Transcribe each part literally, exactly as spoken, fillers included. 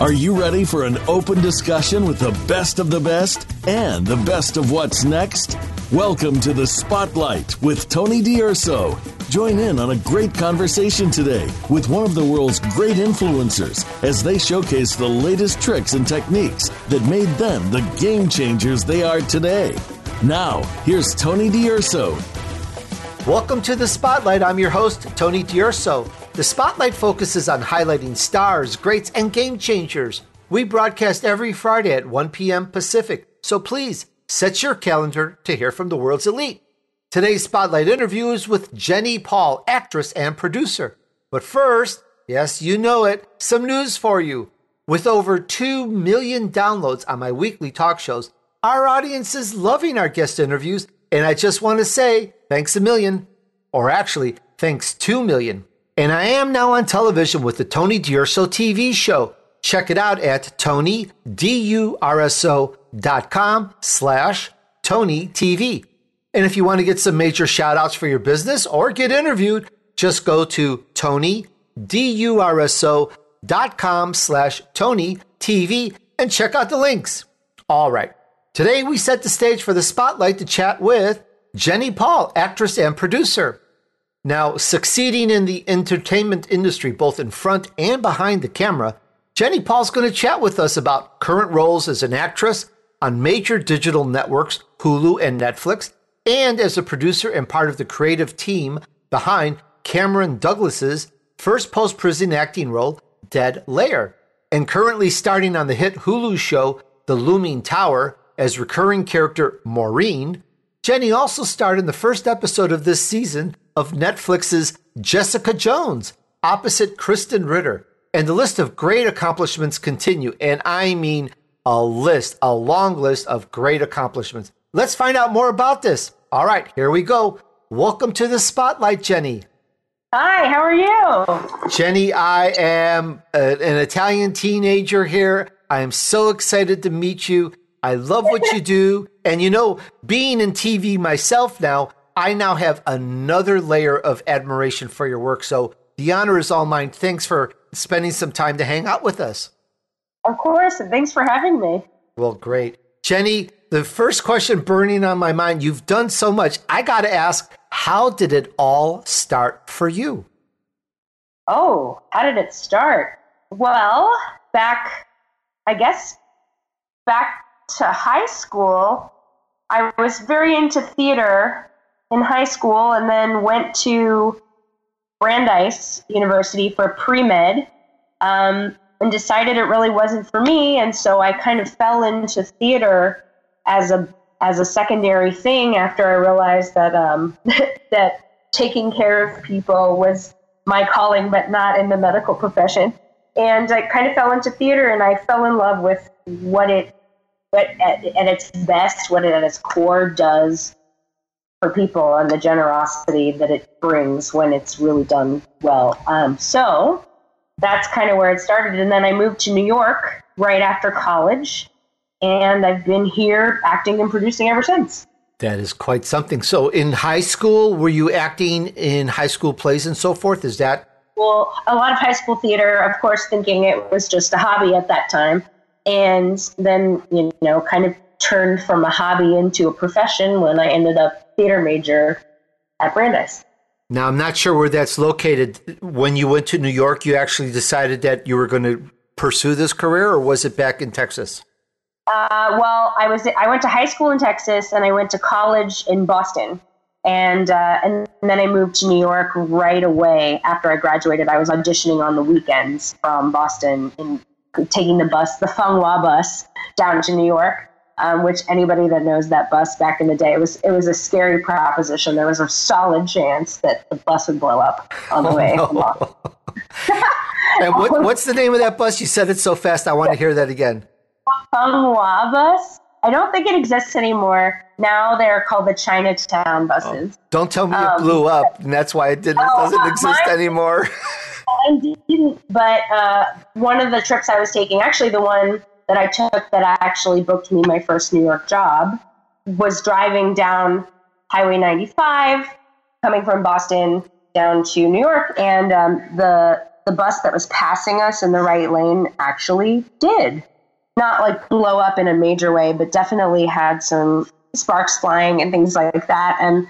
Are you ready for an open discussion with the best of the best and the best of what's next? Welcome to The Spotlight with Tony D'Urso. Join in on a great conversation today with one of the world's great influencers as they showcase the latest tricks and techniques that made them the game changers they are today. Now, here's Tony D'Urso. Welcome to The Spotlight. I'm your host, Tony D'Urso. The Spotlight focuses on highlighting stars, greats, and game changers. We broadcast every Friday at one p.m. Pacific, so please set your calendar to hear from the world's elite. Today's Spotlight interview is with Jenny Paul, actress and producer. But first, yes, you know it, some news for you. With over two million downloads on my weekly talk shows, our audience is loving our guest interviews, and I just want to say thanks a million, or actually, thanks two million. And I am now on television with the Tony D'Urso T V show. Check it out at TonyDurso.com slash TonyTV. And if you want to get some major shout outs for your business or get interviewed, just go to TonyDurso.com slash TonyTV and check out the links. All right. Today we set the stage for The Spotlight to chat with Jenny Paul, actress and producer. Now, succeeding in the entertainment industry, both in front and behind the camera, Jenny Paul's going to chat with us about current roles as an actress on major digital networks, Hulu and Netflix, and as a producer and part of the creative team behind Cameron Douglas's first post-prison acting role, Dead Layer, and currently starting on the hit Hulu show, The Looming Tower, as recurring character Maureen. Jenny also starred in the first episode of this season of Netflix's Jessica Jones, opposite Kristen Ritter. And the list of great accomplishments continue. And I mean a list, a long list of great accomplishments. Let's find out more about this. All right, here we go. Welcome to The Spotlight, Jenny. Hi, how are you? Jenny, I am a, an Italian teenager here. I am so excited to meet you. I love what you do. And you know, being in T V myself now, I now have another layer of admiration for your work. So the honor is all mine. Thanks for spending some time to hang out with us. Of course, and thanks for having me. Well, great. Jenny, the first question burning on my mind, you've done so much. I got to ask, how did it all start for you? Oh, how did it start? Well, back, I guess, back to high school, I was very into theater in high school, and then went to Brandeis University for pre-med, um, and decided it really wasn't for me. And so I kind of fell into theater as a as a secondary thing after I realized that um, that taking care of people was my calling, but not in the medical profession. And I kind of fell into theater, and I fell in love with what it, what at, at its best, what it at its core does for people, and the generosity that it brings when it's really done well. Um, so that's kind of where it started. And then I moved to New York right after college, and I've been here acting and producing ever since. That is quite something. So in high school, were you acting in high school plays and so forth? Is that? Well, a lot of high school theater, of course, thinking it was just a hobby at that time. And then, you know, kind of turned from a hobby into a profession when I ended up theater major at Brandeis. Now, I'm not sure where that's located. When you went to New York, you actually decided that you were going to pursue this career, or was it back in Texas? Uh, well, I was. I went to high school in Texas, and I went to college in Boston. And, uh, and then I moved to New York right away after I graduated. I was auditioning on the weekends from Boston and taking the bus, the Fung Wa bus, down to New York. Um, which anybody that knows that bus back in the day, it was it was a scary proposition. There was a solid chance that the bus would blow up on the oh, way. No. And what, what's the name of that bus? You said it so fast. I want to hear that again. Fung Wa bus. I don't think it exists anymore. Now they're called the Chinatown buses. Oh, don't tell me um, it blew up, and that's why it didn't oh, doesn't exist mine, anymore. I didn't. But uh, one of the trips I was taking, actually the one that I took that actually booked me my first New York job, was driving down Highway ninety-five, coming from Boston down to New York, and um, the the bus that was passing us in the right lane actually did. Not like blow up in a major way, but definitely had some sparks flying and things like that. And,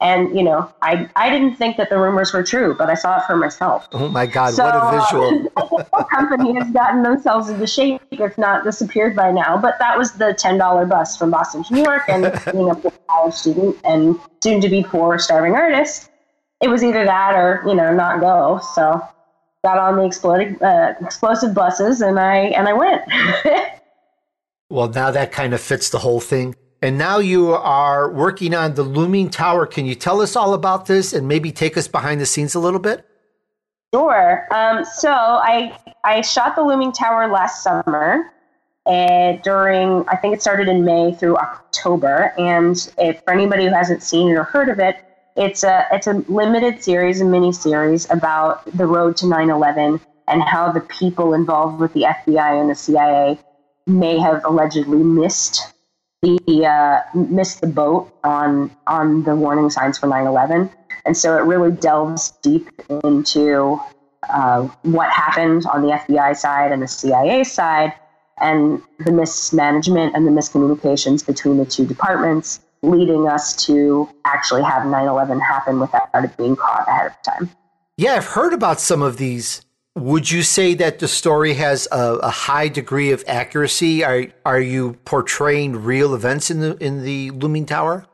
and you know, I I didn't think that the rumors were true, but I saw it for myself. Oh, my God, so, what a visual. Uh, the whole company has gotten themselves into shape, if not disappeared by now. But that was the ten dollar bus from Boston to New York, and being a college student and soon-to-be poor, starving artist, it was either that or, you know, not go. So got on the exploding, uh, explosive buses, and I and I went. Well, now that kind of fits the whole thing. And now you are working on The Looming Tower. Can you tell us all about this and maybe take us behind the scenes a little bit? Sure. Um, so I I shot The Looming Tower last summer uh, during, I think it started in May through October. And if, for anybody who hasn't seen it or heard of it, it's a it's a limited series, a mini-series about the road to nine eleven and how the people involved with the F B I and the C I A may have allegedly missed He uh, missed the boat on on the warning signs for nine eleven. And so it really delves deep into uh, what happened on the F B I side and the C I A side and the mismanagement and the miscommunications between the two departments, leading us to actually have nine eleven happen without it being caught ahead of time. Yeah, I've heard about some of these. Would you say that the story has a, a high degree of accuracy? Are are you portraying real events in the in the Looming Tower?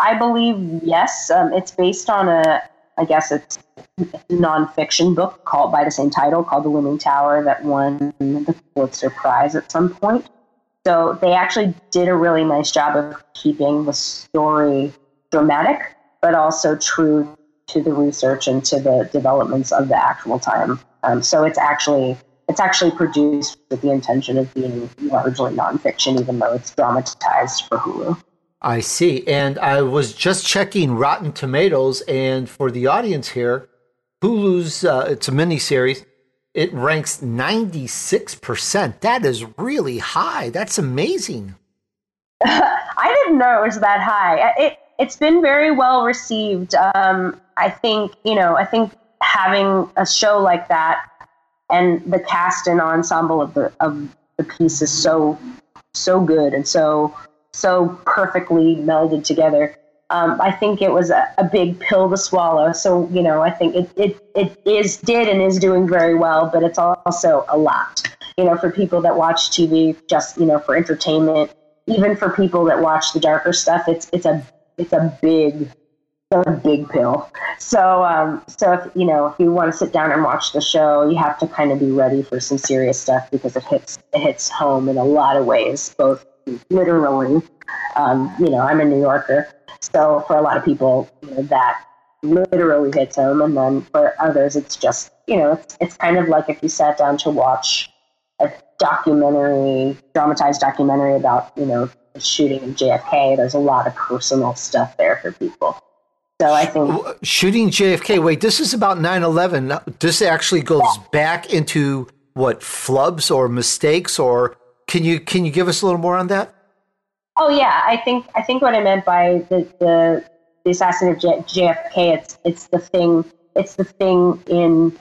I believe yes. Um, it's based on a, I guess it's a nonfiction book called by the same title called The Looming Tower that won the Pulitzer Prize at some point. So they actually did a really nice job of keeping the story dramatic, but also true to the research and to the developments of the actual time. Um, so it's actually it's actually produced with the intention of being largely nonfiction, even though it's dramatized for Hulu. I see. And I was just checking Rotten Tomatoes, and for the audience here, Hulu's, uh, it's a miniseries, it ranks ninety-six percent. That is really high. That's amazing. I didn't know it was that high. It, it's been very well received. Um, I think, you know, I think, having a show like that and the cast and ensemble of the of the piece is so so good and so so perfectly melded together. Um, I think it was a, a big pill to swallow. So you know, I think it, it it is did and is doing very well, but it's also a lot. You know, for people that watch T V, just you know, for entertainment, even for people that watch the darker stuff, it's it's a it's a big. a big pill. So, um, so if, you know, if you want to sit down and watch the show, you have to kind of be ready for some serious stuff because it hits, it hits home in a lot of ways, both literally, um, you know, I'm a New Yorker. So for a lot of people, you know, that literally hits home. And then for others, it's just, you know, it's, it's kind of like if you sat down to watch a documentary, dramatized documentary about, you know, the shooting of J F K, there's a lot of personal stuff there for people. So I think shooting J F K. Wait, this is about nine eleven. This actually goes yeah. back into what flubs or mistakes, or can you can you give us a little more on that? Oh yeah, I think I think what I meant by the the, the assassination of J F K. It's it's the thing. It's the thing in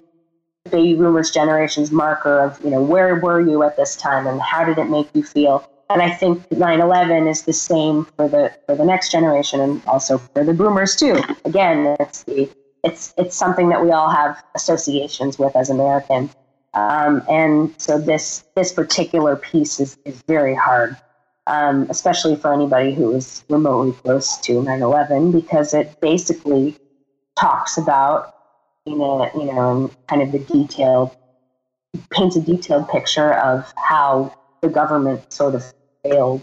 baby boomers' generation's marker of you know where were you at this time and how did it make you feel. And I think nine eleven is the same for the for the next generation and also for the boomers, too. Again, it's the, it's it's something that we all have associations with as Americans. Um, and so this this particular piece is, is very hard, um, especially for anybody who is remotely close to nine eleven, because it basically talks about, you know, you know, kind of the detailed, paints a detailed picture of how the government sort of failed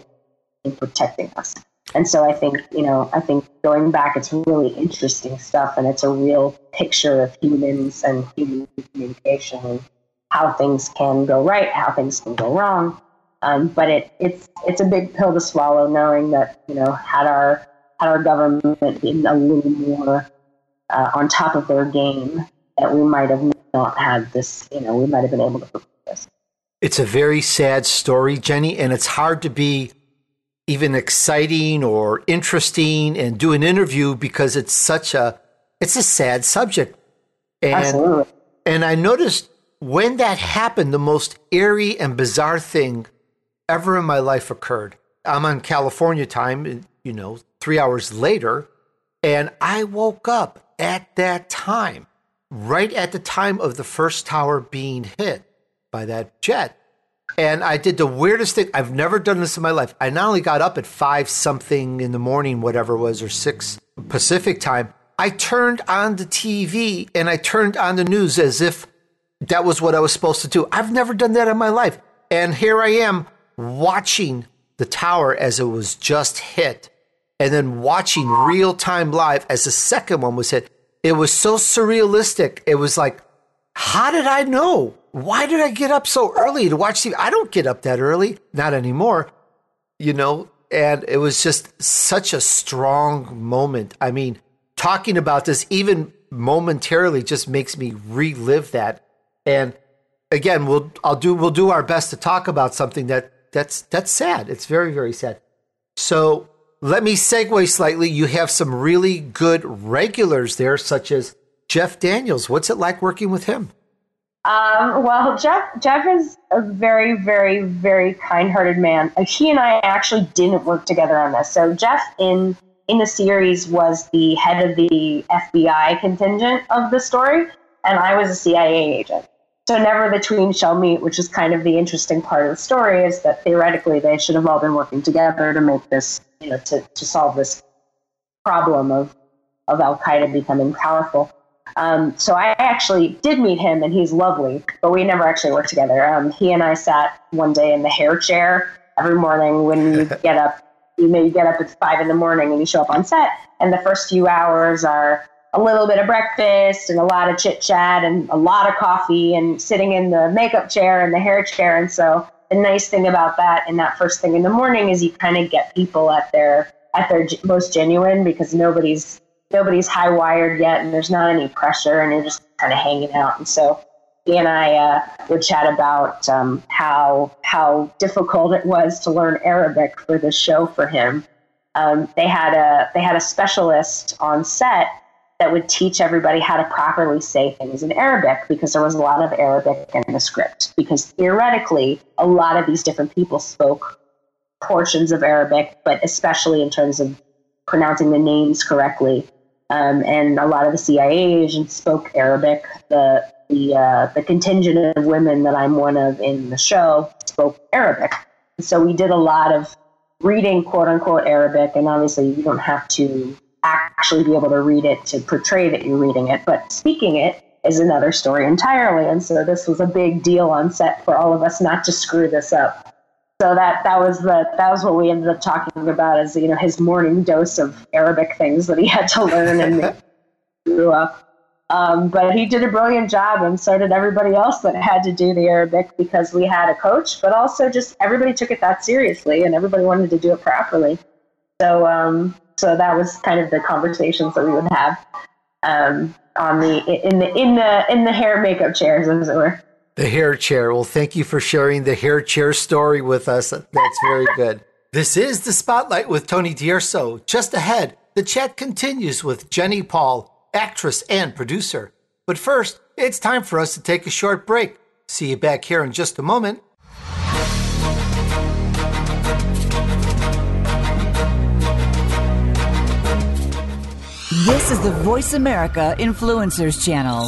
in protecting us. And so I think, you know, I think going back, it's really interesting stuff, and it's a real picture of humans and human communication and how things can go right, how things can go wrong. Um, but it it's it's a big pill to swallow, knowing that, you know, had our had our government been a little more uh, on top of their game, that we might have not had this, you know, we might have been able to protect this. It's a very sad story, Jenny, and it's hard to be even exciting or interesting and do an interview because it's such a it's a sad subject. And, Absolutely. And I noticed when that happened, the most eerie and bizarre thing ever in my life occurred. I'm on California time, you know, three hours later, and I woke up at that time, right at the time of the first tower being hit by that jet. And I did the weirdest thing. I've never done this in my life. I not only got up at five something in the morning, whatever it was, or six Pacific time, I turned on the T V and I turned on the news as if that was what I was supposed to do. I've never done that in my life. And here I am watching the tower as it was just hit, and then watching real time live as the second one was hit. It was so surrealistic. It was like, how did I know? Why did I get up so early to watch T V? I don't get up that early. Not anymore, you know? And it was just such a strong moment. I mean, talking about this even momentarily just makes me relive that. And again, we'll I'll do we'll do our best to talk about something that that's that's sad. It's very, very sad. So let me segue slightly. You have some really good regulars there, such as Jeff Daniels. What's it like working with him? Um, well, Jeff, Jeff is a very, very, very kind-hearted man. He and I actually didn't work together on this. So Jeff in, in the series was the head of the F B I contingent of the story, and I was a C I A agent. So never the twain shall meet, which is kind of the interesting part of the story, is that theoretically they should have all been working together to make this, you know, to, to solve this problem of, of Al Qaeda becoming powerful. Um, so I actually did meet him, and he's lovely, but we never actually worked together. Um, he and I sat one day in the hair chair every morning when you get up. You maybe get up at five in the morning and you show up on set, and the first few hours are a little bit of breakfast and a lot of chit-chat and a lot of coffee and sitting in the makeup chair and the hair chair. And so the nice thing about that and that first thing in the morning is you kind of get people at their at their most genuine, because nobody's Nobody's high wired yet, and there's not any pressure, and you're just kind of hanging out. And so he and I uh, would chat about um, how how difficult it was to learn Arabic for the show for him. Um, they had a they had a specialist on set that would teach everybody how to properly say things in Arabic, because there was a lot of Arabic in the script. Because theoretically, a lot of these different people spoke portions of Arabic, but especially in terms of pronouncing the names correctly. Um, and a lot of the C I A agents spoke Arabic. The the uh, the contingent of women that I'm one of in the show spoke Arabic. So we did a lot of reading, quote unquote, Arabic. And obviously, you don't have to actually be able to read it to portray that you're reading it, but speaking it is another story entirely. And so this was a big deal on set for all of us not to screw this up. So that, that was the that was what we ended up talking about, is, you know, his morning dose of Arabic things that he had to learn and grew up. Um, but he did a brilliant job, and so did everybody else that had to do the Arabic, because we had a coach, but also just everybody took it that seriously and everybody wanted to do it properly. So um, so that was kind of the conversations that we would have um, on the in the in the in the hair makeup chairs, as it were. The hair chair. Well, thank you for sharing the hair chair story with us. That's very good. This is The Spotlight with Tony D'Urso. Just ahead, the chat continues with Jenny Paul, actress and producer. But first, it's time for us to take a short break. See you back here in just a moment. This is the Voice America Influencers Channel.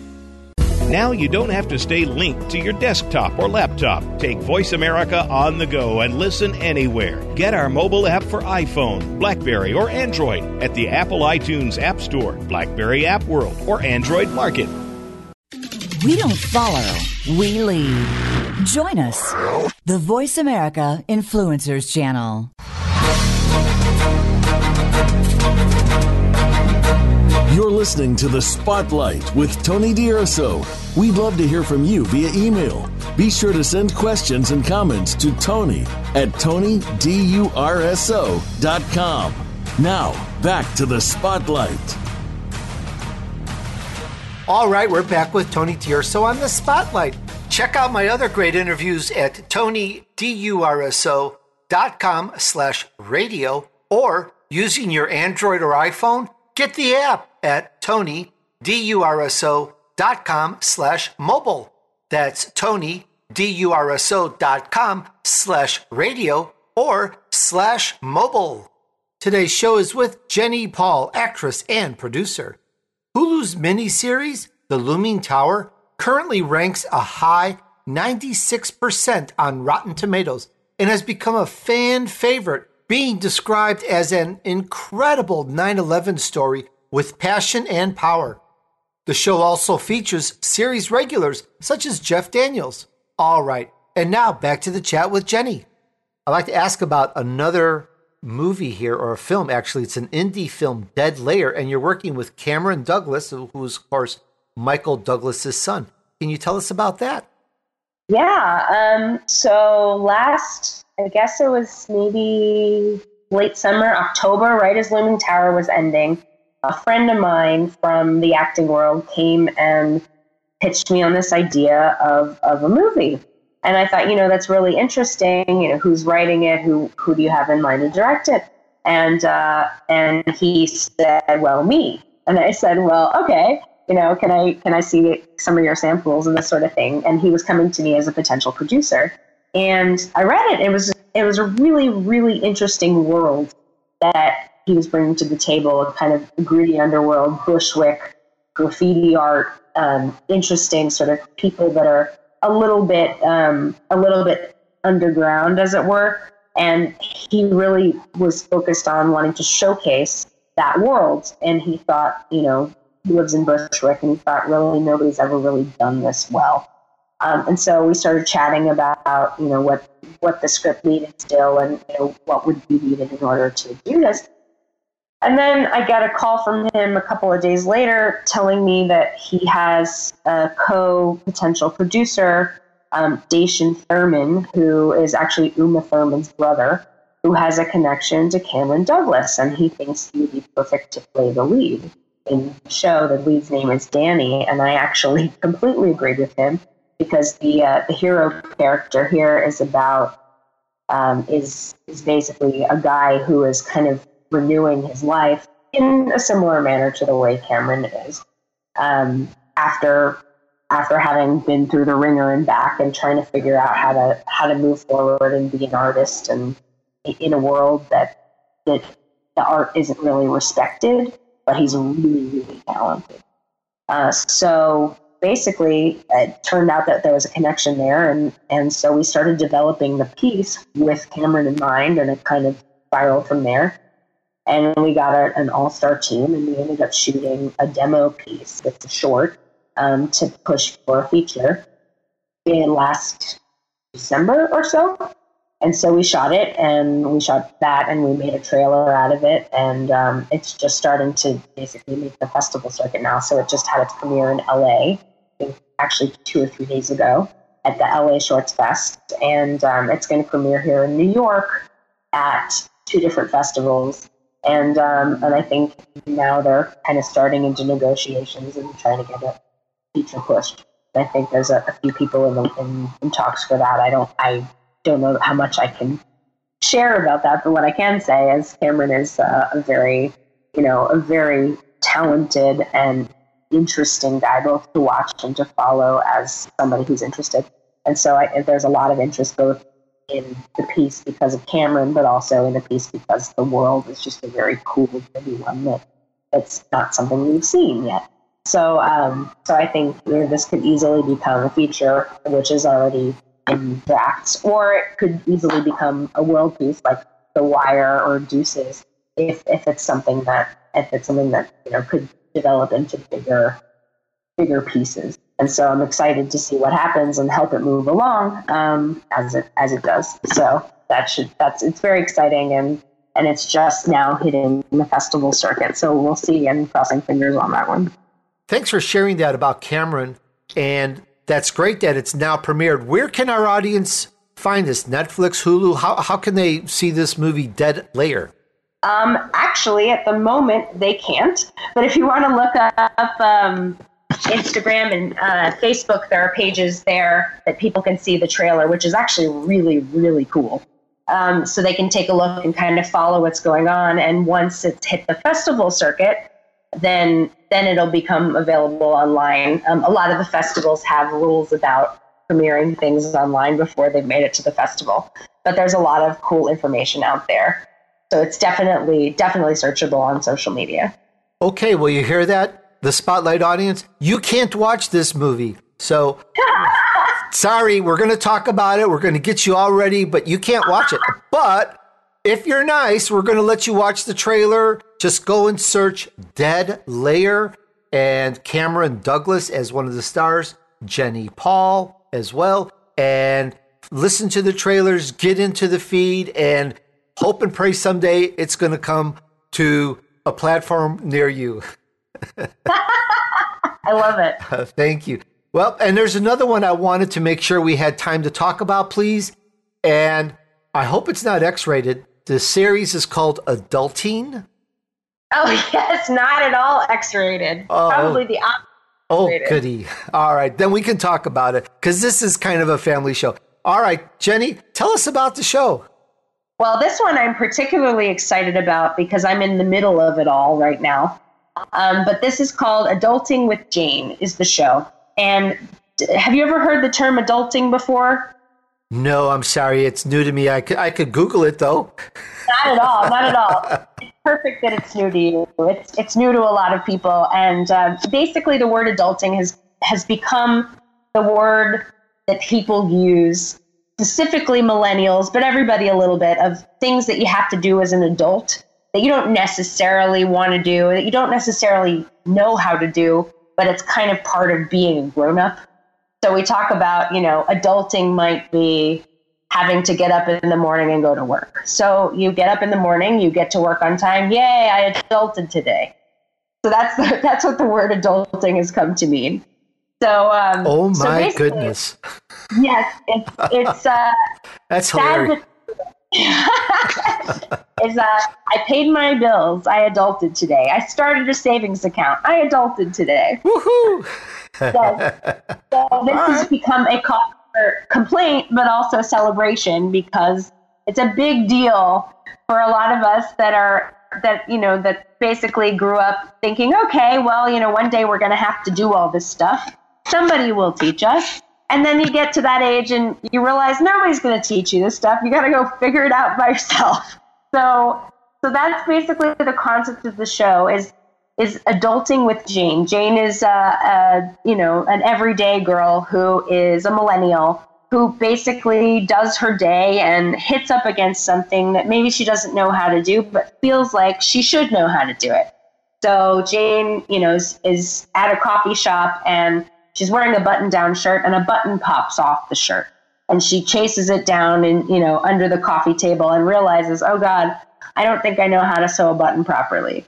Now you don't have to stay linked to your desktop or laptop. Take Voice America on the go and listen anywhere. Get our mobile app for iPhone, BlackBerry, or Android at the Apple iTunes App Store, BlackBerry App World, or Android Market. We don't follow, we lead. Join us, the Voice America Influencers Channel. You're listening to The Spotlight with Tony D'Urso. We'd love to hear from you via email. Be sure to send questions and comments to Tony at Tony D U R S O dot com. Now, back to The Spotlight. All right, we're back with Tony D'Urso on The Spotlight. Check out my other great interviews at TonyDurso.com slash radio or using your Android or iPhone. Get the app at TonyDurso.com slash mobile. That's TonyDurso.com slash radio or slash mobile. Today's show is with Jenny Paul, actress and producer. Hulu's miniseries, The Looming Tower, currently ranks a high ninety-six percent on Rotten Tomatoes and has become a fan favorite, being described as an incredible nine eleven story with passion and power. The show also features series regulars such as Jeff Daniels. All right, and now back to the chat with Jenny. I'd like to ask about another movie here, or a film actually. It's an indie film, Dead Layer, and you're working with Cameron Douglas, who is, of course, Michael Douglas' son. Can you tell us about that? Yeah, um, so last... I guess it was maybe late summer, October, right as Looming Tower was ending. A friend of mine from the acting world came and pitched me on this idea of, of a movie. And I thought, you know, that's really interesting. You know, who's writing it? Who who do you have in mind to direct it? And, uh, and he said, well, me. And I said, well, okay, you know, can I can I see some of your samples and this sort of thing? And he was coming to me as a potential producer. And I read it. It was it was a really, really interesting world that he was bringing to the table, a kind of gritty underworld, Bushwick, graffiti art, um, interesting sort of people that are a little bit um, a little bit underground, as it were. And he really was focused on wanting to showcase that world. And he thought, you know, he lives in Bushwick, and he thought, really, nobody's ever really done this well. Um, and so we started chatting about, you know, what, what the script needed still and, you know, what would be needed in order to do this. And then I got a call from him a couple of days later telling me that he has a co-potential producer, um, Dechen Thurman, who is actually Uma Thurman's brother, who has a connection to Cameron Douglas, and he thinks he would be perfect to play the lead in the show. The lead's name is Danny, and I actually completely agreed with him, because the uh, the hero character here is about, um, is is basically a guy who is kind of renewing his life in a similar manner to the way Cameron is, um, after after having been through the ringer and back and trying to figure out how to how to move forward and be an artist and in a world that that the art isn't really respected, but he's really, really talented. Uh, so. Basically, it turned out that there was a connection there, and, and so we started developing the piece with Cameron in mind, and it kind of spiraled from there. And we got a, an all-star team, and we ended up shooting a demo piece. It's a short, um, to push for a feature in last December or so. And so we shot it, and we shot that, and we made a trailer out of it, and um, it's just starting to basically make the festival circuit now. So it just had its premiere in L A, I think actually two or three days ago, at the L A Shorts Fest, and um, it's going to premiere here in New York at two different festivals, and um, and I think now they're kind of starting into negotiations and trying to get a feature pushed. I think there's a, a few people in, the, in in talks for that. I don't I. don't know how much I can share about that, but what I can say is Cameron is uh, a very, you know, a very talented and interesting guy, both to watch and to follow as somebody who's interested. And so I, there's a lot of interest both in the piece because of Cameron, but also in the piece because the world is just a very cool, pretty one that that's not something we've seen yet. So, um, so I think you know, this could easily become a feature, which is already in drafts, or it could easily become a world piece like The Wire or Deuces, if if it's something that if it's something that you know could develop into bigger bigger pieces. And so I'm excited to see what happens and help it move along um, as it as it does. So that should that's it's very exciting, and and it's just now hitting the festival circuit. So we'll see, and crossing fingers on that one. Thanks for sharing that about Cameron. And that's great that it's now premiered. Where can our audience find this? Netflix, Hulu? How how can they see this movie, Dead Layer? Um, actually, at the moment, they can't. But if you want to look up um, Instagram and uh, Facebook, there are pages there that people can see the trailer, which is actually really, really cool. Um, so they can take a look and kind of follow what's going on. And once it's hit the festival circuit, then then it'll become available online. Um, a lot of the festivals have rules about premiering things online before they've made it to the festival. But there's a lot of cool information out there. So it's definitely, definitely searchable on social media. Okay, well, you hear that? The Spotlight audience, you can't watch this movie. So, sorry, we're going to talk about it. We're going to get you all ready, but you can't watch it. But if you're nice, we're going to let you watch the trailer. Just go and search Dead Layer, and Cameron Douglas as one of the stars, Jenny Paul as well, and listen to the trailers, get into the feed, and hope and pray someday it's going to come to a platform near you. I love it. Uh, thank you. Well, and there's another one I wanted to make sure we had time to talk about, please, and I hope it's not X-rated. The series is called Adulting. Oh, yes, not at all X-rated. Oh, probably the opposite. Oh, goody. All right, then we can talk about it because this is kind of a family show. All right, Jenny, tell us about the show. Well, this one I'm particularly excited about because I'm in the middle of it all right now. Um, but this is called Adulting with Jane is the show. And have you ever heard the term adulting before? No, I'm sorry. It's new to me. I could, I could Google it, though. Not at all. Not at all. It's perfect that it's new to you. It's it's new to a lot of people. And uh, basically, the word adulting has, has become the word that people use, specifically millennials, but everybody a little bit, of things that you have to do as an adult that you don't necessarily want to do, that you don't necessarily know how to do, but it's kind of part of being a grown-up. So we talk about, you know, adulting might be having to get up in the morning and go to work. So you get up in the morning, you get to work on time. Yay, I adulted today. So that's the, that's what the word adulting has come to mean. So, um, oh my so goodness. Yes, it's it's uh, that's hilarious. Is uh, I paid my bills. I adulted today. I started a savings account. I adulted today. Woohoo! so, so this has become a cause for complaint, but also celebration because it's a big deal for a lot of us that are that you know that basically grew up thinking, okay, well, you know, one day we're going to have to do all this stuff. Somebody will teach us. And then you get to that age and you realize nobody's going to teach you this stuff. You got to go figure it out by yourself. So, so that's basically the concept of the show is, is adulting with Jane. Jane is a, a, you know, an everyday girl who is a millennial who basically does her day and hits up against something that maybe she doesn't know how to do, but feels like she should know how to do it. So Jane, you know, is, is at a coffee shop and she's wearing a button-down shirt and a button pops off the shirt. And she chases it down and, you know, under the coffee table and realizes, oh, God, I don't think I know how to sew a button properly.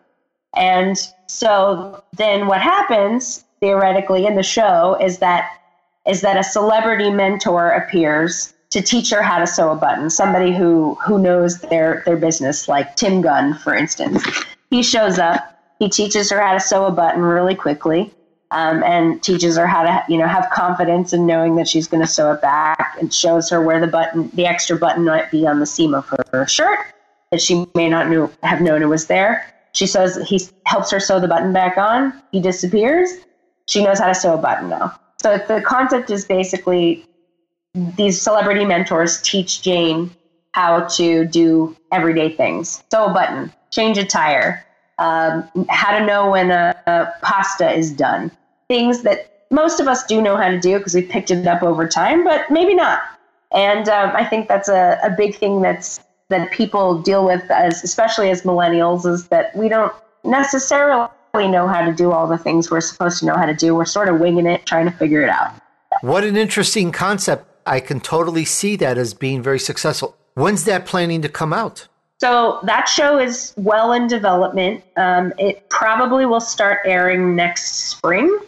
And so then what happens theoretically in the show is that is that a celebrity mentor appears to teach her how to sew a button, somebody who who knows their, their business, like Tim Gunn, for instance. He shows up, he teaches her how to sew a button really quickly. Um, and teaches her how to, you know, have confidence in knowing that she's going to sew it back, and shows her where the button, the extra button might be on the seam of her, her shirt that she may not knew, have known it was there. She sews, he helps her sew the button back on. He disappears. She knows how to sew a button now. So the concept is basically these celebrity mentors teach Jane how to do everyday things. Sew a button, change a tire, um, how to know when a, a pasta is done. Things that most of us do know how to do because we picked it up over time, but maybe not. And um, I think that's a, a big thing that's that people deal with, as, especially as millennials, is that we don't necessarily know how to do all the things we're supposed to know how to do. We're sort of winging it, trying to figure it out. What an interesting concept. I can totally see that as being very successful. When's that planning to come out? So that show is well in development. Um, it probably will start airing next spring.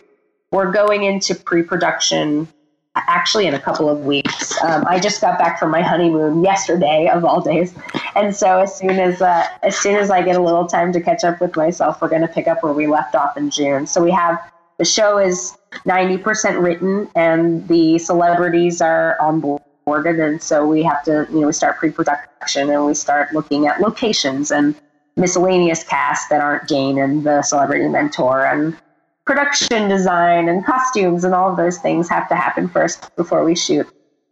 We're going into pre-production actually in a couple of weeks. Um, I just got back from my honeymoon yesterday, of all days. And so as soon as uh, as soon as I get a little time to catch up with myself, we're going to pick up where we left off in June. So we have the show is ninety percent written and the celebrities are on board. And so we have to, you know, we start pre-production and we start looking at locations and miscellaneous casts that aren't Jane and the celebrity mentor, and production design and costumes and all of those things have to happen first before we shoot.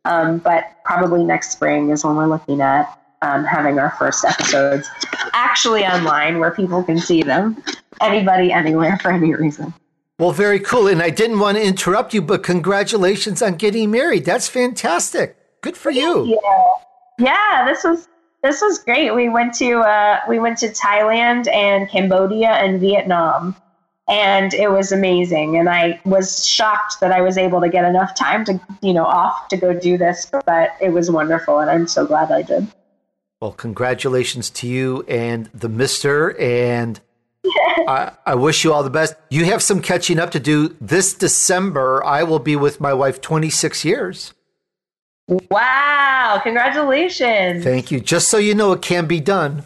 Um, but probably next spring is when we're looking at um, having our first episodes actually online where people can see them, anybody, anywhere, for any reason. Well, very cool. And I didn't want to interrupt you, but congratulations on getting married. That's fantastic. Good for you. Yeah. Yeah, this was this was great. We went to uh, we went to Thailand and Cambodia and Vietnam. And it was amazing. And I was shocked that I was able to get enough time to, you know, off to go do this. But it was wonderful. And I'm so glad I did. Well, congratulations to you and the mister. And I, I wish you all the best. You have some catching up to do. This December, I will be with my wife twenty-six years. Wow. Congratulations. Thank you. Just so you know, it can be done.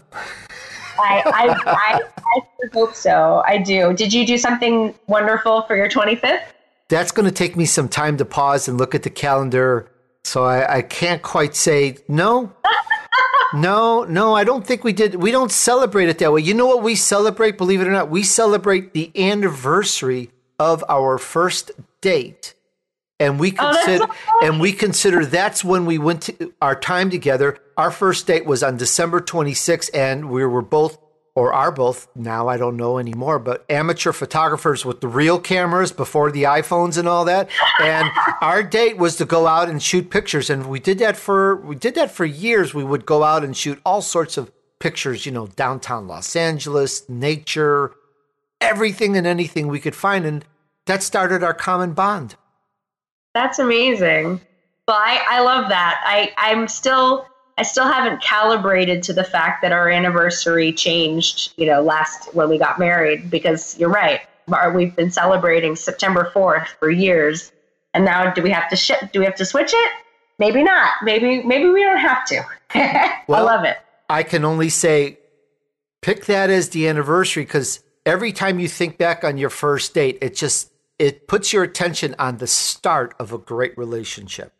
I, I, I, I hope so. I do. Did you do something wonderful for your twenty-fifth? That's going to take me some time to pause and look at the calendar. So I, I can't quite say no, no, no. I don't think we did. We don't celebrate it that way. You know what we celebrate, believe it or not? We celebrate the anniversary of our first date. And we consider, oh, so and we consider that's when we went to our time together. Our first date was on December twenty-sixth, and we were both, or are both now, I don't know anymore, but amateur photographers with the real cameras before the iPhones and all that. And our date was to go out and shoot pictures, and we did that for we did that for years. We would go out and shoot all sorts of pictures, you know, downtown Los Angeles, nature, everything and anything we could find, and that started our common bond. That's amazing. Well, I, I love that. I, I'm still, I still haven't calibrated to the fact that our anniversary changed, you know, last when we got married, because you're right. We've been celebrating September fourth for years. And now do we have to ship? Do we have to switch it? Maybe not. Maybe, maybe we don't have to. Well, I love it. I can only say pick that as the anniversary, because every time you think back on your first date, it just, it puts your attention on the start of a great relationship.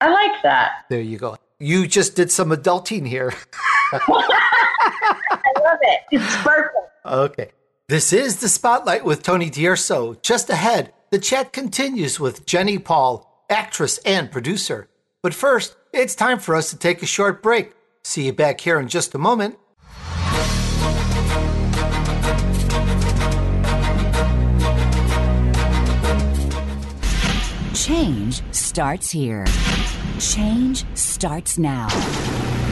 I like that. There you go. You just did some adulting here. I love it. It's perfect. Okay. This is The Spotlight with Tony D'Urso. Just ahead, the chat continues with Jenny Paul, actress and producer. But first, it's time for us to take a short break. See you back here in just a moment. Change starts here. Change starts now.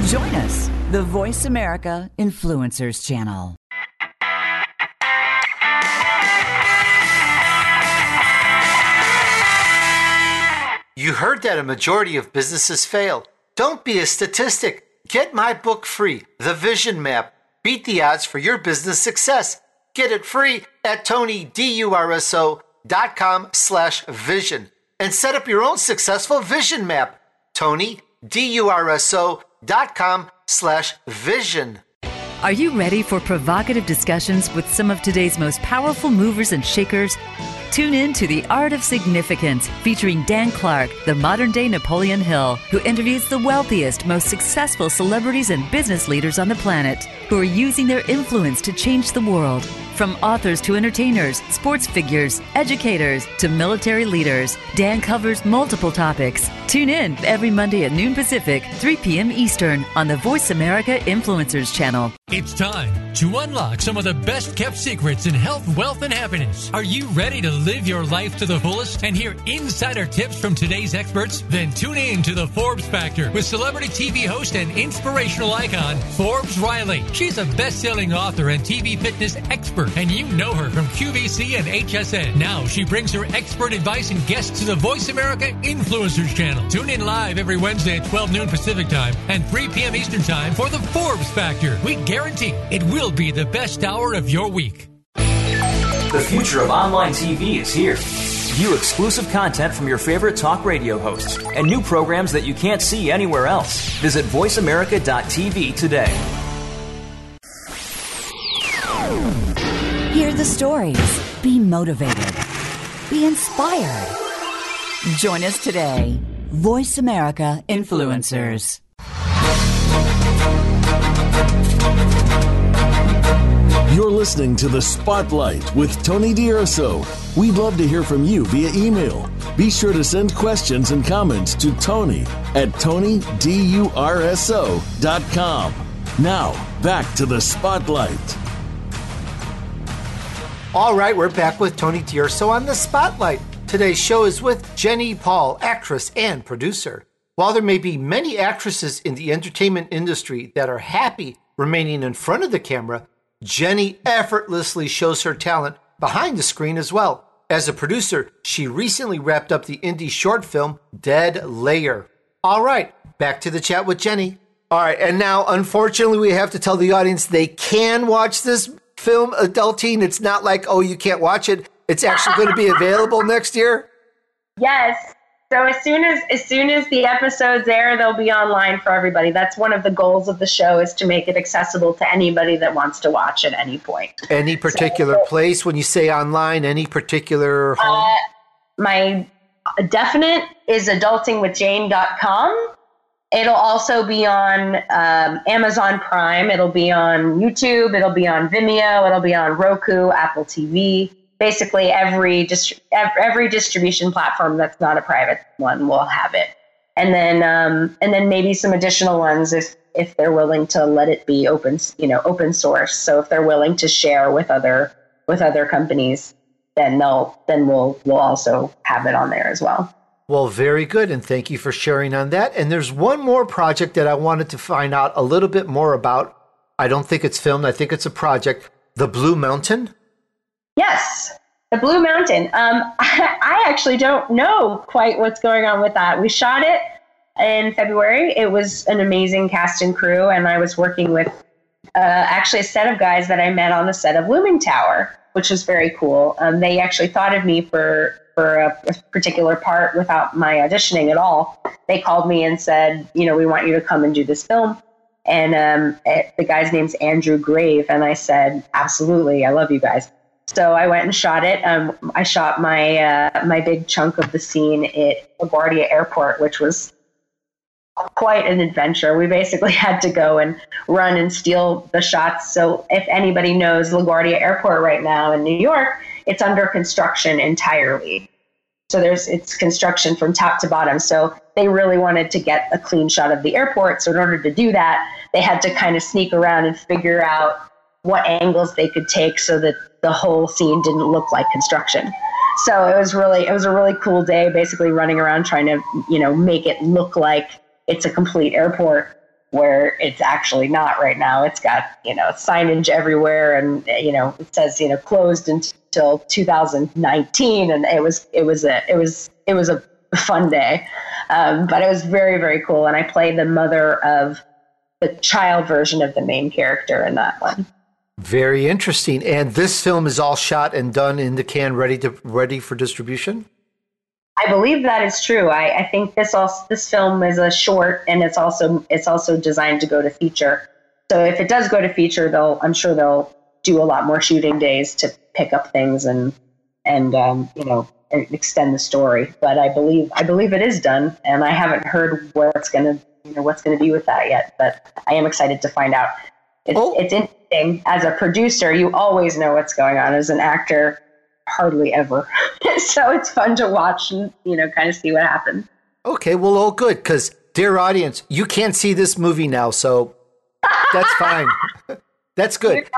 Join us, the Voice America Influencers Channel. You heard that a majority of businesses fail. Don't be a statistic. Get my book free, The Vision Map. Beat the odds for your business success. Get it free at Tony D Urso dot com slash vision and set up your own successful vision map. Tony D Urso dot com slash vision. Are you ready for provocative discussions with some of today's most powerful movers and shakers? Tune in to The Art of Significance, featuring Dan Clark, the modern-day Napoleon Hill, who interviews the wealthiest, most successful celebrities and business leaders on the planet who are using their influence to change the world. From authors to entertainers, sports figures, educators to military leaders, Dan covers multiple topics. Tune in every Monday at noon Pacific, three p.m. Eastern on the Voice America Influencers channel. It's time to unlock some of the best-kept secrets in health, wealth, and happiness. Are you ready to live your life to the fullest and hear insider tips from today's experts? Then tune in to The Forbes Factor with celebrity T V host and inspirational icon, Forbes Riley. She's a best-selling author and T V fitness expert, and you know her from Q V C and H S N. Now she brings her expert advice and guests to the Voice America Influencers channel. Tune in live every Wednesday at twelve noon Pacific Time and three p.m. Eastern Time for The Forbes Factor. We guarantee it will be the best hour of your week. The future of online T V is here. View exclusive content from your favorite talk radio hosts and new programs that you can't see anywhere else. Visit voice america dot t v today. Hear the stories. Be motivated. Be inspired. Join us today. Voice America Influencers. You're listening to The Spotlight with Tony D'Urso. We'd love to hear from you via email. Be sure to send questions and comments to Tony at Tony D Urso dot com. Now, back to The Spotlight. All right, we're back with Tony D'Urso on The Spotlight. Today's show is with Jenny Paul, actress and producer. While there may be many actresses in the entertainment industry that are happy remaining in front of the camera, Jenny effortlessly shows her talent behind the screen as well. As a producer, she recently wrapped up the indie short film Dead Layer. All right, back to the chat with Jenny. All right, and now, unfortunately, we have to tell the audience they can watch this film, Adulting. It's not like, oh, you can't watch it. It's actually going to be available next year? Yes. So as soon as as soon as the episode's air, they'll be online for everybody. That's one of the goals of the show, is to make it accessible to anybody that wants to watch at any point. Any particular so, place? When you say online, any particular home? Uh, my definite is adulting with jane dot com. It'll also be on um, Amazon Prime. It'll be on YouTube. It'll be on Vimeo. It'll be on Roku, Apple T V. Basically, every dist- every distribution platform that's not a private one will have it, and then um, and then maybe some additional ones if if they're willing to let it be open, you know, open source. So if they're willing to share with other with other companies, then they'll then we'll we'll also have it on there as well. Well, very good, and thank you for sharing on that. And there's one more project that I wanted to find out a little bit more about. I don't think it's filmed. I think it's a project. The Blue Mountain. Yes, The Blue Mountain. Um, I, I actually don't know quite what's going on with that. We shot it in February. It was an amazing cast and crew, and I was working with uh, actually a set of guys that I met on the set of Looming Tower, which was very cool. Um, they actually thought of me for, for a, a particular part without my auditioning at all. They called me and said, you know, we want you to come and do this film. And um, it, the guy's name's Andrew Grave, and I said, absolutely, I love you guys. So I went and shot it. Um, I shot my uh, my big chunk of the scene at LaGuardia Airport, which was quite an adventure. We basically had to go and run and steal the shots. So if anybody knows LaGuardia Airport right now in New York, it's under construction entirely. So there's it's construction from top to bottom. So they really wanted to get a clean shot of the airport. So in order to do that, they had to kind of sneak around and figure out what angles they could take so that the whole scene didn't look like construction. So it was really, it was a really cool day, basically running around trying to, you know, make it look like it's a complete airport where it's actually not right now. It's got, you know, signage everywhere and, you know, it says, you know, closed until two thousand nineteen. And it was, it was a, it was, it was a fun day. Um, but it was very, very cool. And I played the mother of the child version of the main character in that one. Very interesting. And this film is all shot and done in the can, ready to ready for distribution? I believe that is true. I, I think this also, this film is a short, and it's also it's also designed to go to feature. So if it does go to feature, they'll I'm sure they'll do a lot more shooting days to pick up things and and um, you know and extend the story. But I believe I believe it is done, and I haven't heard where it's gonna you know what's gonna be with that yet. But I am excited to find out. It's, oh. it's interesting. As a producer, you always know what's going on. As an actor, hardly ever. So it's fun to watch and, you know, kind of see what happens. Okay, well, all good, because, dear audience, you can't see this movie now, so that's fine. That's good.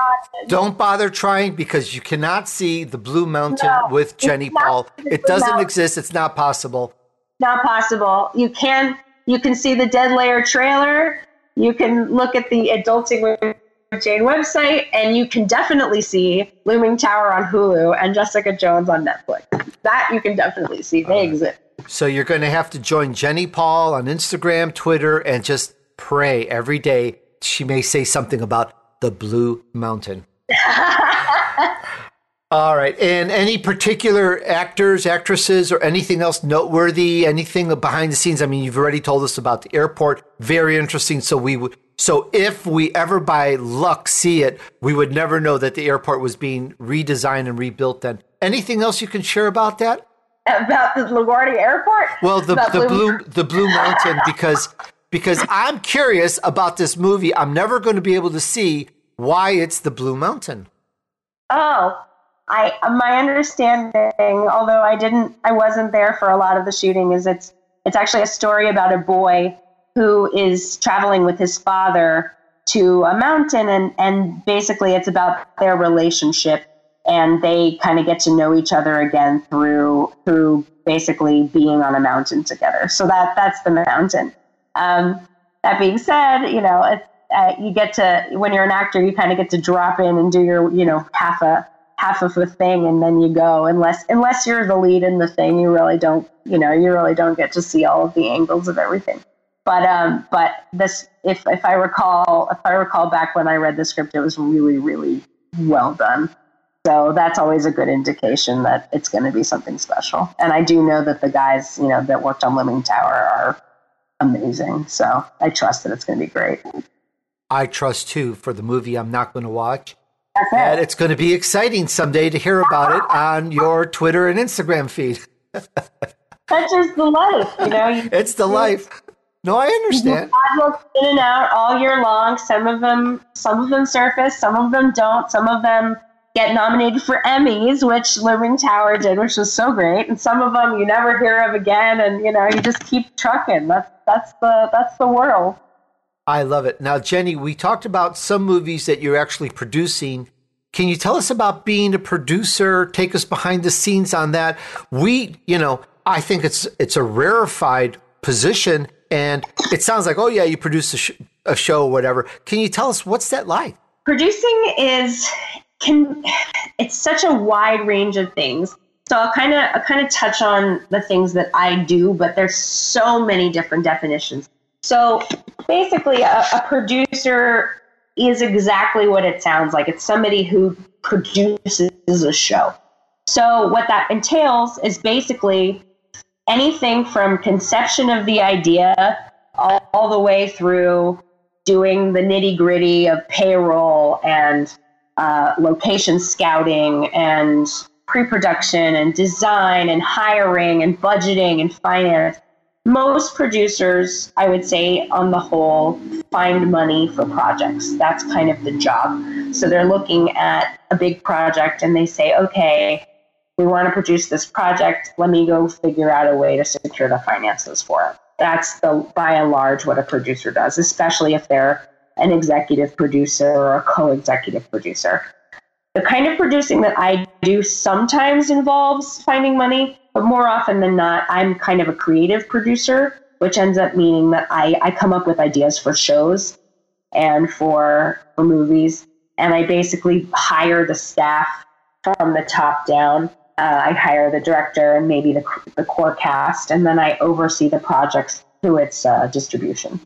Don't bother trying, because you cannot see The Blue Mountain no, with Jenny Paul. It doesn't Mountain. exist. It's not possible. Not possible. You can, you can see the Dead Layer trailer. You can look at the Adulting with Jane website, and you can definitely see Looming Tower on Hulu and Jessica Jones on Netflix. That you can definitely see. They uh, exist. So you're going to have to join Jenny Paul on Instagram, Twitter, and just pray every day she may say something about the Blue Mountain. All right. And any particular actors, actresses, or anything else noteworthy, anything behind the scenes? I mean, you've already told us about the airport. Very interesting. So we would... So if we ever by luck see it, we would never know that the airport was being redesigned and rebuilt then. Anything else you can share about that? About the LaGuardia Airport? Well, the, the Blue the Blue Mountain, because because I'm curious about this movie. I'm never going to be able to see why it's the Blue Mountain. Oh, I my understanding, although I didn't I wasn't there for a lot of the shooting, is it's it's actually a story about a boy who is traveling with his father to a mountain, and, and basically it's about their relationship, and they kind of get to know each other again through through basically being on a mountain together. So that that's the mountain. Um, that being said, you know, it, uh, you get to, when you're an actor, you kind of get to drop in and do your, you know, half a half of a thing, and then you go, unless unless you're the lead in the thing, you really don't, you know, you really don't get to see all of the angles of everything. But um, but this, if if I recall, if I recall back when I read the script, it was really, really well done. So that's always a good indication that it's going to be something special. And I do know that the guys, you know, that worked on Looming Tower are amazing. So I trust that it's going to be great. I trust too for the movie I'm not going to watch. That's it. And it's going to be exciting someday to hear about it on your Twitter and Instagram feed. That's just the life, you know. You, it's the you, life. No, I understand. Podcasts in and out all year long. Some of them, some of them surface, some of them don't. Some of them get nominated for Emmys, which Looming Tower did, which was so great. And some of them you never hear of again, and you know you just keep trucking. That's that's the that's the world. I love it. Now, Jenny, we talked about some movies that you're actually producing. Can you tell us about being a producer? Take us behind the scenes on that. We, you know, I think it's it's a rarefied position. And it sounds like, oh, yeah, you produce a, sh- a show or whatever. Can you tell us what's that like? Producing is can it's such a wide range of things. So I'll kind of I kind of touch on the things that I do, but there's so many different definitions. So basically, a, a producer is exactly what it sounds like. It's somebody who produces a show. So what that entails is basically anything from conception of the idea all, all the way through doing the nitty gritty of payroll and uh, location scouting and pre-production and design and hiring and budgeting and finance. Most producers, I would say, on the whole, find money for projects. That's kind of the job. So they're looking at a big project and they say, okay, we want to produce this project. Let me go figure out a way to secure the finances for it. That's the, by and large, what a producer does, especially if they're an executive producer or a co-executive producer. The kind of producing that I do sometimes involves finding money, but more often than not, I'm kind of a creative producer, which ends up meaning that I, I come up with ideas for shows and for, for movies, and I basically hire the staff from the top down. Uh, I hire the director and maybe the, the core cast, and then I oversee the projects through its uh, distribution.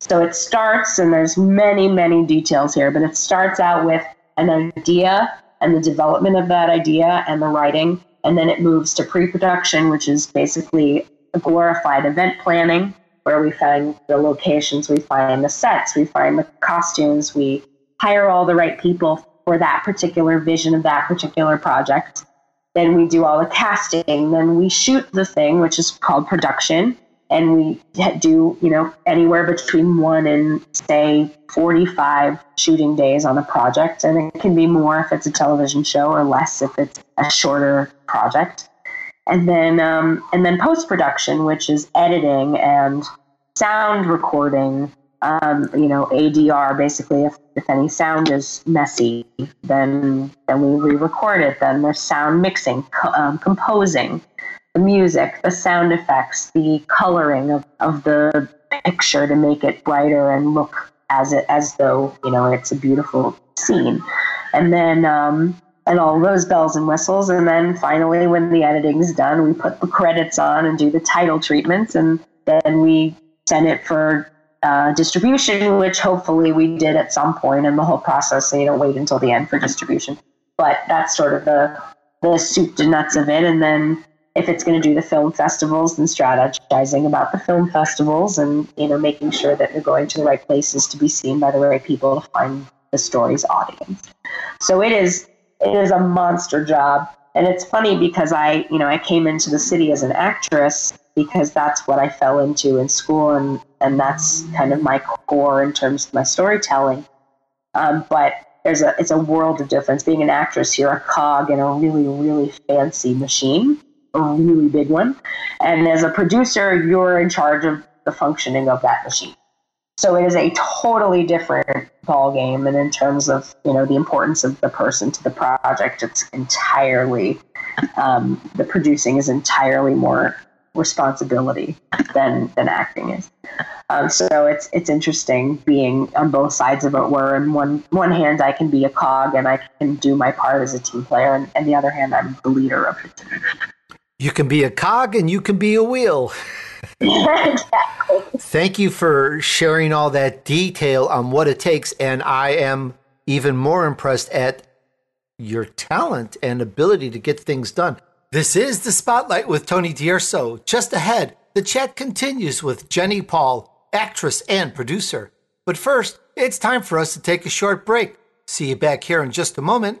So it starts, and there's many, many details here, but it starts out with an idea and the development of that idea and the writing, and then it moves to pre-production, which is basically glorified event planning, where we find the locations, we find the sets, we find the costumes, we hire all the right people for that particular vision of that particular project. Then we do all the casting. Then we shoot the thing, which is called production. And we do, you know, anywhere between one and, say, forty-five shooting days on a project. And it can be more if it's a television show or less if it's a shorter project. And then um, and then post-production, which is editing and sound recording, um, you know, A D R, basically. If, if any sound is messy, then, then we re-record it. Then there's sound mixing, co- um, composing, the music, the sound effects, the coloring of, of the picture to make it brighter and look as it as though, you know, it's a beautiful scene. And then... Um, and all those bells and whistles. And then finally, when the editing's done, we put the credits on and do the title treatments. And then we send it for uh, distribution, which hopefully we did at some point in the whole process. So you don't wait until the end for distribution. But that's sort of the, the soup to nuts of it. And then if it's going to do the film festivals, then strategizing about the film festivals and, you know, making sure that they're going to the right places to be seen by the right people to find the story's audience. So it is... It is a monster job. And it's funny because I, you know, I came into the city as an actress because that's what I fell into in school. And, and that's kind of my core in terms of my storytelling. Um, but there's a, it's a world of difference. Being an actress, you're a cog in a really, really fancy machine, a really big one. And as a producer, you're in charge of the functioning of that machine. So it is a totally different ball game, and in terms of, you know, the importance of the person to the project, it's entirely um, the producing is entirely more responsibility than than acting is. Um, so it's it's interesting being on both sides of it. Where on one one hand I can be a cog and I can do my part as a team player, and on the other hand I'm the leader of the team. You can be a cog and you can be a wheel. Exactly. Thank you for sharing all that detail on what it takes. And I am even more impressed at your talent and ability to get things done. This is The Spotlight with Tony D'Urso. Just ahead, the chat continues with Jenny Paul, actress and producer. But first, it's time for us to take a short break. See you back here in just a moment.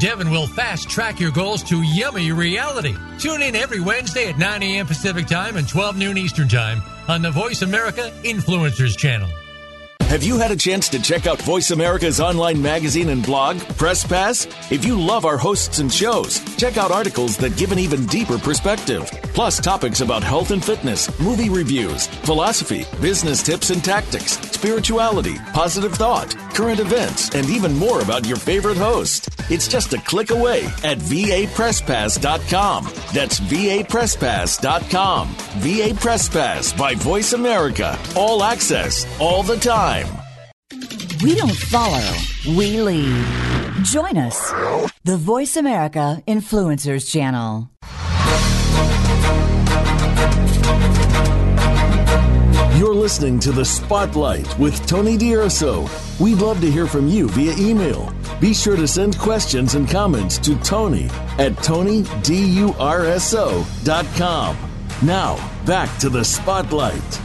Devin will fast-track your goals to yummy reality. Tune in every Wednesday at nine a.m. Pacific Time and twelve noon Eastern Time on the Voice America Influencers Channel. Have you had a chance to check out Voice America's online magazine and blog, Press Pass? If you love our hosts and shows, check out articles that give an even deeper perspective, plus topics about health and fitness, movie reviews, philosophy, business tips and tactics, spirituality, positive thought, current events, and even more about your favorite host. It's just a click away at v a press pass dot com. That's v a press pass dot com. V A Press Pass by Voice America. All access, all the time. We don't follow, we lead. Join us, the Voice America Influencers Channel. You're listening to The Spotlight with Tony D'Urso. We'd love to hear from you via email. Be sure to send questions and comments to Tony at Tony D U R S O dot com. Now, back to The Spotlight.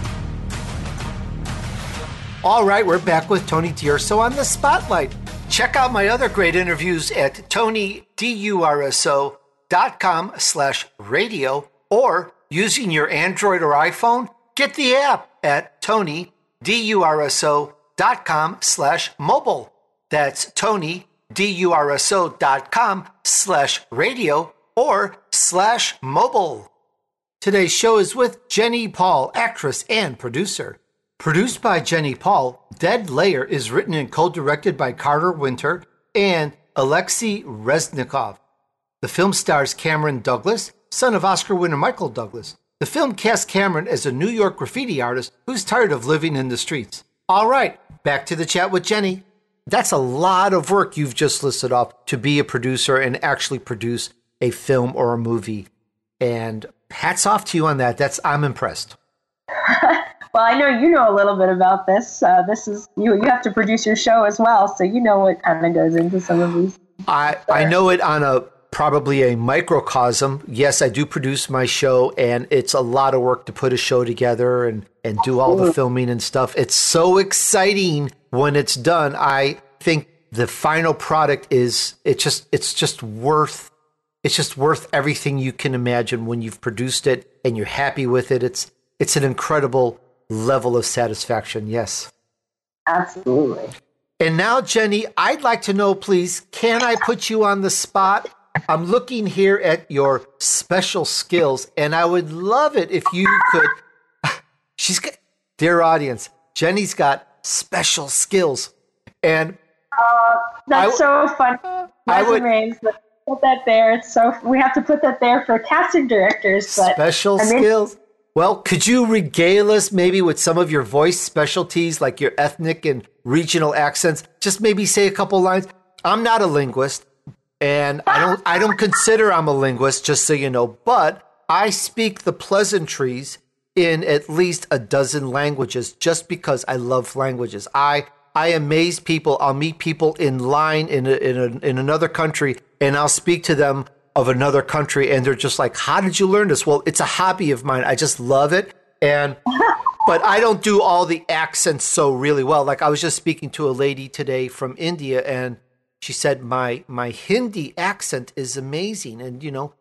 All right, we're back with Tony D'Urso on The Spotlight. Check out my other great interviews at Tony D U R S O dot com slash radio, or using your Android or iPhone, get the app at Tony D U R S O dot com slash mobile. That's Tony D U R S O dot com slash radio or slash mobile. Today's show is with Jenny Paul, actress and producer. Produced by Jenny Paul, Dead Layer is written and co-directed by Carter Winter and Alexei Resnikov. The film stars Cameron Douglas, son of Oscar winner Michael Douglas. The film casts Cameron as a New York graffiti artist who's tired of living in the streets. All right, back to the chat with Jenny. That's a lot of work you've just listed off to be a producer and actually produce a film or a movie. And hats off to you on that. That's I'm impressed. Well, I know you know a little bit about this. Uh, this is you. You have to produce your show as well, so you know what kind of goes into some of these. I I know it on a probably a microcosm. Yes, I do produce my show, and it's a lot of work to put a show together and and do all the filming and stuff. It's so exciting when it's done. I think the final product is it just it's just worth it's just worth everything you can imagine when you've produced it and you're happy with it. It's it's an incredible level of satisfaction. Yes. Absolutely. And now, Jenny, I'd like to know, please, can I put you on the spot? I'm looking here at your special skills, and I would love it if you could. She's got, dear audience, Jenny's got special skills. And uh, that's I, so funny. I would put that there. It's so we have to put that there for casting directors. But special I mean, skills. Well, could you regale us maybe with some of your voice specialties, like your ethnic and regional accents? Just maybe say a couple lines. I'm not a linguist, and I don't I don't consider I'm a linguist, just so you know, but I speak the pleasantries in at least a dozen languages just because I love languages. I I amaze people. I'll meet people in line in a, in, a, in another country, and I'll speak to them of another country, and they're just like, how did you learn this? Well, it's a hobby of mine. I just love it. And but I don't do all the accents so really well. Like I was just speaking to a lady today from India, and she said my my Hindi accent is amazing. And you know,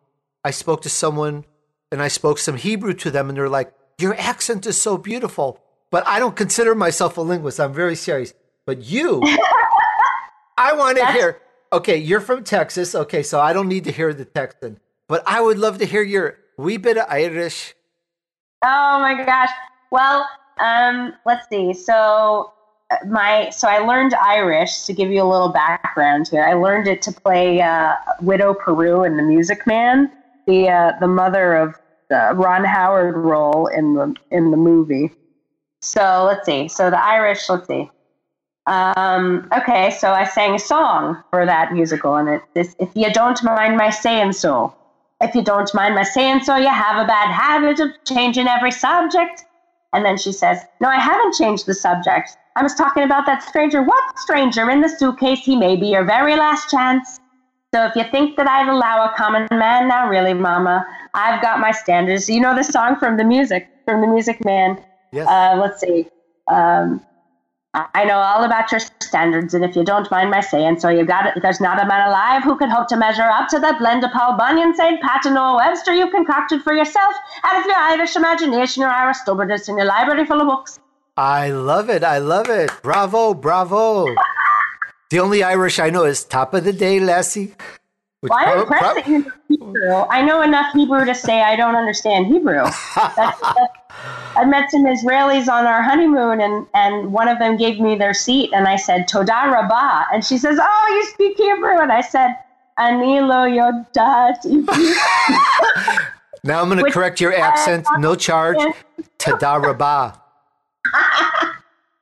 I spoke to someone and I spoke some Hebrew to them, and they're like, your accent is so beautiful. But I don't consider myself a linguist. I'm very serious. But you I want to hear. Okay, you're from Texas. Okay, so I don't need to hear the Texan, but I would love to hear your wee bit of Irish. Oh my gosh! Well, um, let's see. So my so I learned Irish to give you a little background here. I learned it to play uh, Widow Peru in The Music Man, the uh, the mother of the Ron Howard role in the in the movie. So let's see. So the Irish. Let's see. Um, okay, so I sang a song for that musical, and it this if you don't mind my saying so. If you don't mind my saying so, you have a bad habit of changing every subject. And then she says, no, I haven't changed the subject. I was talking about that stranger. What stranger in the suitcase? He may be your very last chance. So if you think that I'd allow a common man, now really, mama, I've got my standards. You know the song from the music, from the Music Man. Yes. Uh, let's see. Um, I know all about your standards, and if you don't mind my saying so, you got it. There's not a man alive who could hope to measure up to that blend of Paul Bunyan, Saint Pat, and Noah Webster you concocted for yourself out of your Irish imagination or Irish stubbornness in your library full of books. I love it. I love it. Bravo, bravo. The only Irish I know is top of the day, lassie. Well, I'm impressed that you know Hebrew. I know enough Hebrew to say I don't understand Hebrew. That's, that's, I met some Israelis on our honeymoon, and, and one of them gave me their seat, and I said, Toda Rabbah. And she says, oh, you speak Hebrew. And I said, Ani lo yodat Hebrew. Now I'm going to correct your accent. No charge. Toda Rabbah.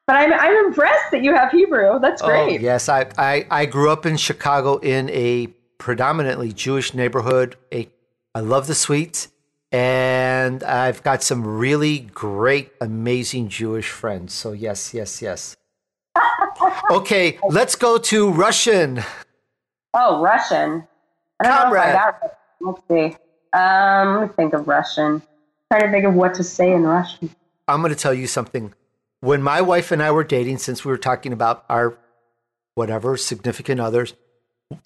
But I'm, I'm impressed that you have Hebrew. That's great. Oh, yes, I, I, I grew up in Chicago in a predominantly Jewish neighborhood. A, I love the sweets. And I've got some really great, amazing Jewish friends. So yes, yes, yes. Okay, let's go to Russian. Oh, Russian. I don't Comrade. know if I got it. Let's see. Um, let me think of Russian. I'm trying to think of what to say in Russian. I'm going to tell you something. When my wife and I were dating, since we were talking about our whatever, significant others,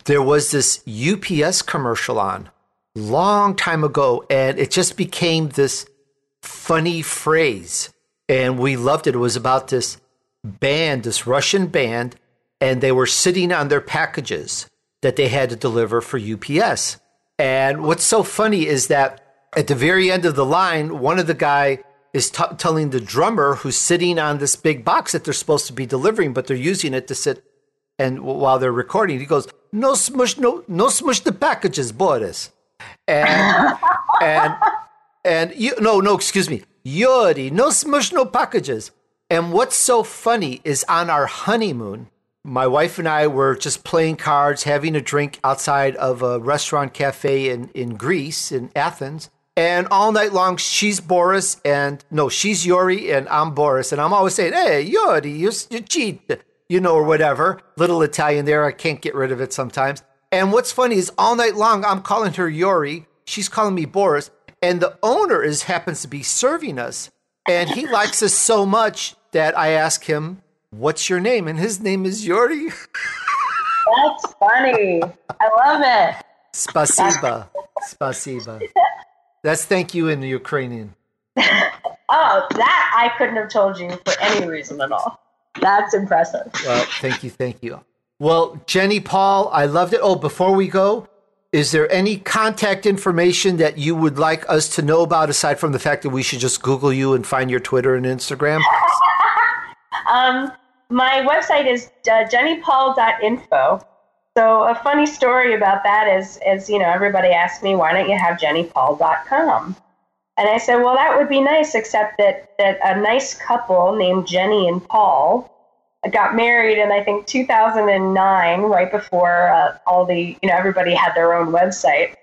there was this U P S commercial on long time ago, and it just became this funny phrase, and we loved it. It was about this band, this Russian band, and they were sitting on their packages that they had to deliver for U P S. And what's so funny is that at the very end of the line, one of the guy is t- telling the drummer who's sitting on this big box that they're supposed to be delivering, but they're using it to sit. And while they're recording, he goes, "No smush, no, no smush the packages, Boris." And and and you, no, no, excuse me, Yuri, no smush, no packages. And what's so funny is on our honeymoon, my wife and I were just playing cards, having a drink outside of a restaurant cafe in, in Greece, in Athens. And all night long, she's Boris and no, she's Yuri and I'm Boris. And I'm always saying, "Hey, Yuri, you, you cheat," you know, or whatever. Little Italian there. I can't get rid of it sometimes. And what's funny is all night long, I'm calling her Yuri. She's calling me Boris. And the owner is happens to be serving us. And he likes us so much that I ask him, "What's your name?" And his name is Yuri. That's funny. I love it. Spasiba. Spasiba. That's thank you in the Ukrainian. Oh, that I couldn't have told you for any reason at all. That's impressive. Well, thank you. Thank you. Well, Jenny Paul, I loved it. Oh, before we go, is there any contact information that you would like us to know about aside from the fact that we should just Google you and find your Twitter and Instagram? um, my website is uh, Jenny Paul dot info. So a funny story about that is, is, you know, everybody asked me, "Why don't you have Jenny Paul dot com? And I said, "Well, that would be nice, except that, that a nice couple named Jenny and Paul got married in, I think, two thousand nine, right before uh, all the, you know, everybody had their own website.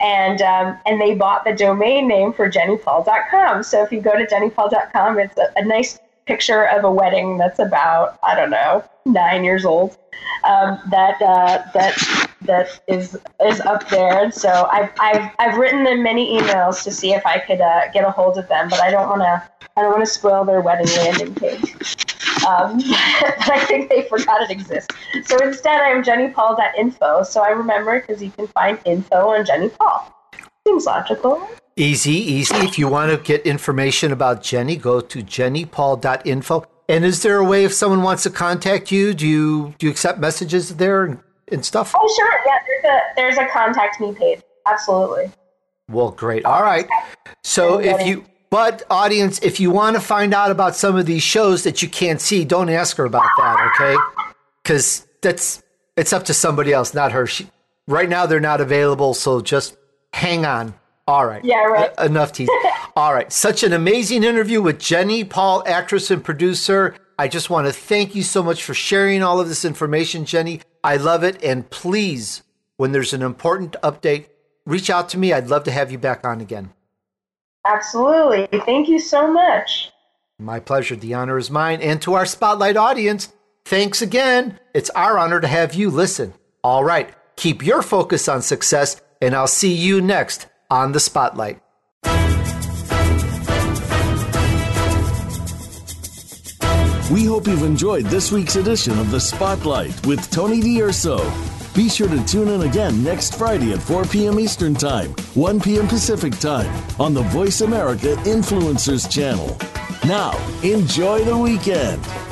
And um, and they bought the domain name for Jenny Paul dot com. So if you go to Jenny Paul dot com, it's a, a nice picture of a wedding that's about, I don't know, nine years old. Um, that uh, that that is is up there, and so I've I've I've written them many emails to see if I could uh, get a hold of them, but I don't want to I don't want to spoil their wedding landing page. Um, but I think they forgot it exists. So instead, I'm Jenny Paul dot info. So I remember because you can find info on Jenny Paul. Seems logical. Easy, easy. If you want to get information about Jenny, go to Jenny Paul dot info. And is there a way if someone wants to contact you, do you do you accept messages there and, and stuff? Oh, sure. Yeah, there's a there's a contact me page. Absolutely. Well, great. All right. So if you, but audience, if you want to find out about some of these shows that you can't see, don't ask her about that, okay? Because that's, it's up to somebody else, not her. She, right now they're not available, so just hang on. All right. Yeah, right. Uh, enough teasing. All right. Such an amazing interview with Jenny Paul, actress and producer. I just want to thank you so much for sharing all of this information, Jenny. I love it. And please, when there's an important update, reach out to me. I'd love to have you back on again. Absolutely. Thank you so much. My pleasure. The honor is mine. And to our Spotlight audience, thanks again. It's our honor to have you listen. All right. Keep your focus on success, and I'll see you next on The Spotlight. We hope you've enjoyed this week's edition of The Spotlight with Tony D'Urso. Be sure to tune in again next Friday at four p.m. Eastern Time, one p.m. Pacific Time on the Voice America Influencers Channel. Now, enjoy the weekend.